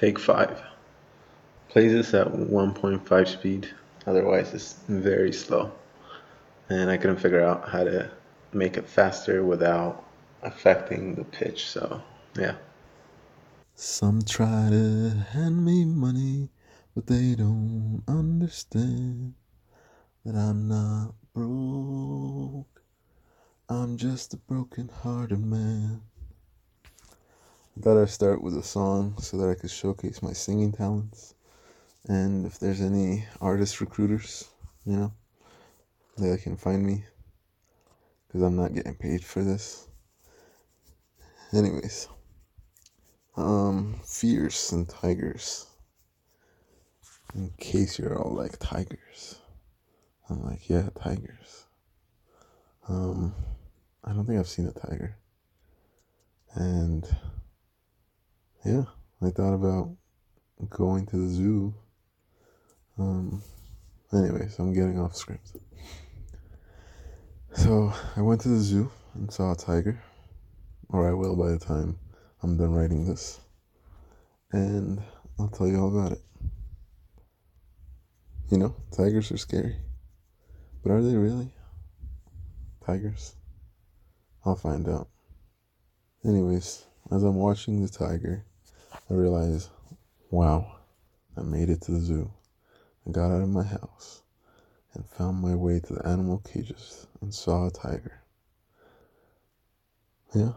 Take 5. Play this at 1.5 speed, otherwise it's very slow. And I couldn't figure out how to make it faster without affecting the pitch, so yeah. Some try to hand me money, but they don't understand that I'm not broke. I'm just a broken-hearted man. I thought I'd start with a song so that I could showcase my singing talents. And if there's any artist recruiters, you know, they can find me, because I'm not getting paid for this. Anyways, Fierce and Tigers. In case you're all like, tigers. I'm like, yeah, tigers. I don't think I've seen a tiger. And yeah, I thought about going to the zoo. Anyways, I'm getting off script. So I went to the zoo and saw a tiger, or I will by the time I'm done writing this, and I'll tell you all about it. You know, tigers are scary, but are they really tigers? I'll find out. Anyways, as I'm watching the tiger, I realize, wow, I made it to the zoo. I got out of my house and found my way to the animal cages and saw a tiger. Yeah.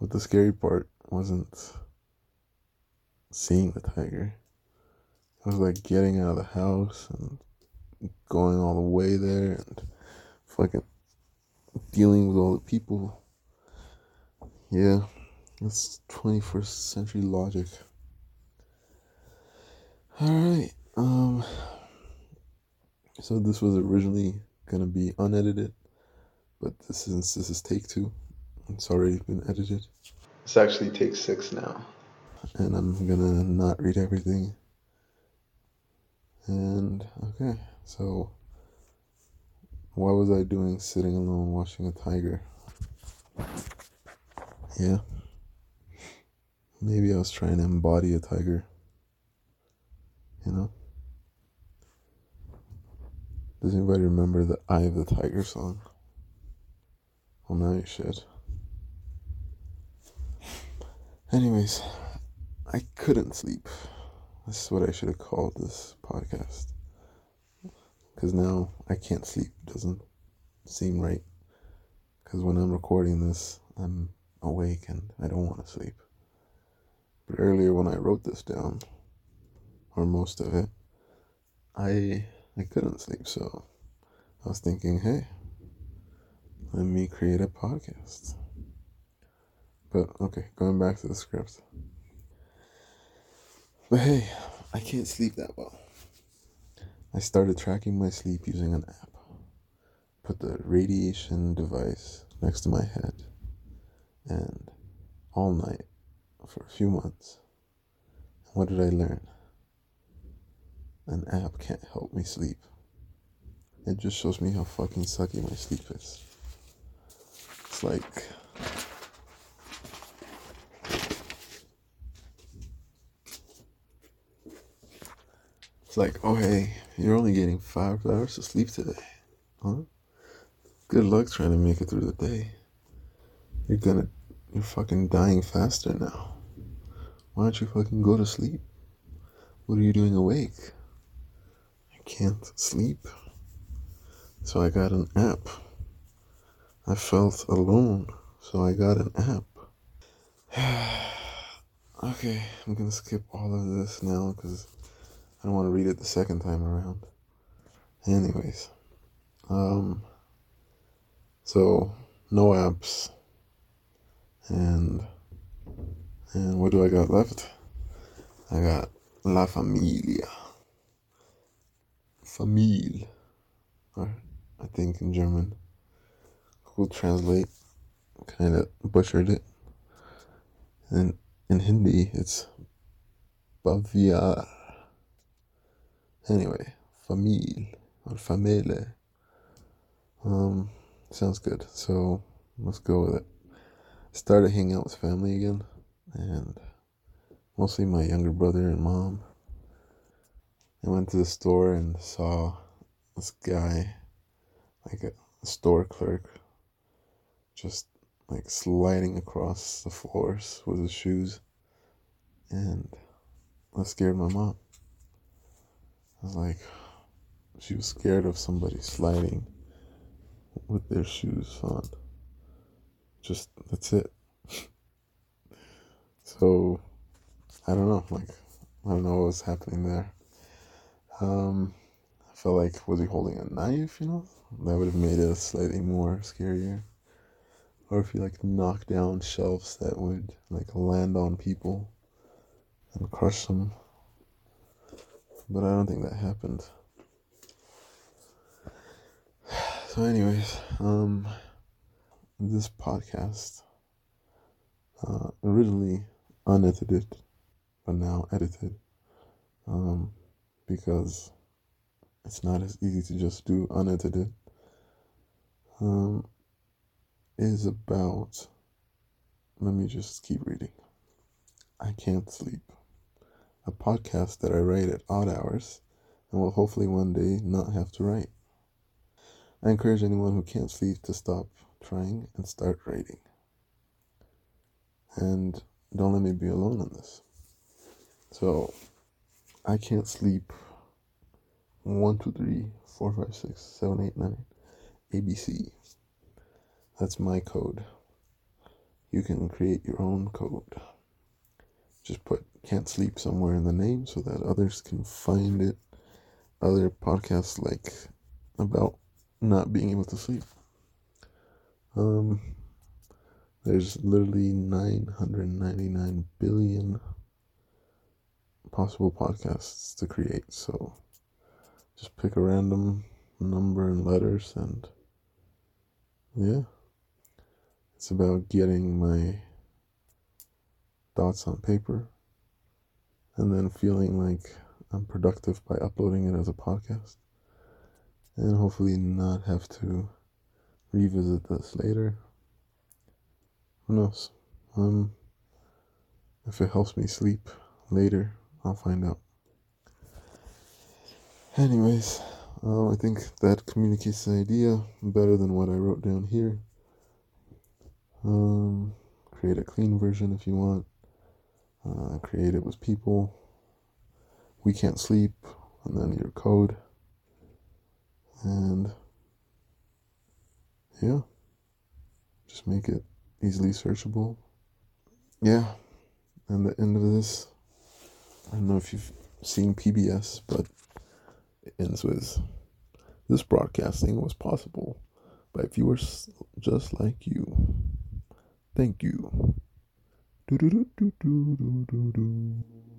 But the scary part wasn't seeing the tiger. It was like getting out of the house and going all the way there and fucking dealing with all the people. Yeah, that's 21st century logic. Alright, so this was originally gonna be unedited, but since this is take 2, it's already been edited. It's actually take 6 now. And I'm gonna not read everything. And, okay, so, why was I doing sitting alone watching a tiger? Yeah. Maybe I was trying to embody a tiger. You know? Does anybody remember the Eye of the Tiger song? Well, now you should. Anyways, I couldn't sleep. This is what I should have called this podcast. Because now I can't sleep. Doesn't seem right. Because when I'm recording this, I'm awake and I don't want to sleep. But earlier when I wrote this down, or most of it, I couldn't sleep, so I was thinking, hey, let me create a podcast. But okay, going back to the script. But hey, I can't sleep that well. I started tracking my sleep using an app. Put the radiation device next to my head, and all night for a few months. What did I learn? An app can't help me sleep. It just shows me how fucking sucky my sleep is. It's like, oh hey, you're only getting 5 hours of sleep today, huh? Good luck trying to make it through the day. You're fucking dying faster now. Why don't you fucking go to sleep? What are you doing awake? Can't sleep. So I got an app. I felt alone, so I got an app. Okay, I'm gonna skip all of this now because I don't want to read it the second time around. Anyways, so no apps, and what do I got left? I got La Familia. Familie, or I think in German. Google Translate kind of butchered it. And in Hindi, it's Baviar. Anyway, Familie, or Famele. Sounds good, so let's go with it. Started hanging out with family again, and mostly my younger brother and mom. I went to the store and saw this guy, like a store clerk, just like sliding across the floors with his shoes, and that scared my mom. I was like, she was scared of somebody sliding with their shoes on. Just, that's it. So, I don't know what was happening there. I felt like, was he holding a knife, That would have made it slightly more scarier. Or if he, knocked down shelves that would, land on people and crush them. But I don't think that happened. So anyways, this podcast, originally unedited, but now edited, because it's not as easy to just do unedited, is about, let me just keep reading, I Can't Sleep, a podcast that I write at odd hours and will hopefully one day not have to write. I encourage anyone who can't sleep to stop trying and start writing. And don't let me be alone on this. So, I can't sleep. 1, 2, 3, 4, 5, 6, 7, 8, 9, ABC. That's my code. You can create your own code. Just put Can't Sleep somewhere in the name so that others can find it. Other podcasts about not being able to sleep. There's literally 999 billion possible podcasts to create, so just pick a random number and letters, and yeah, it's about getting my thoughts on paper and then feeling like I'm productive by uploading it as a podcast. And hopefully not have to revisit this later. Who knows? If it helps me sleep later, I'll find out. Anyways, I think that communicates the idea better than what I wrote down here. Create a clean version if you want. Create it with people. We can't sleep. And then your code. And yeah, just make it easily searchable. Yeah, and the end of this, I don't know if you've seen PBS, but it ends with, this broadcasting was possible by viewers just like you. Thank you. Do do do do do do do.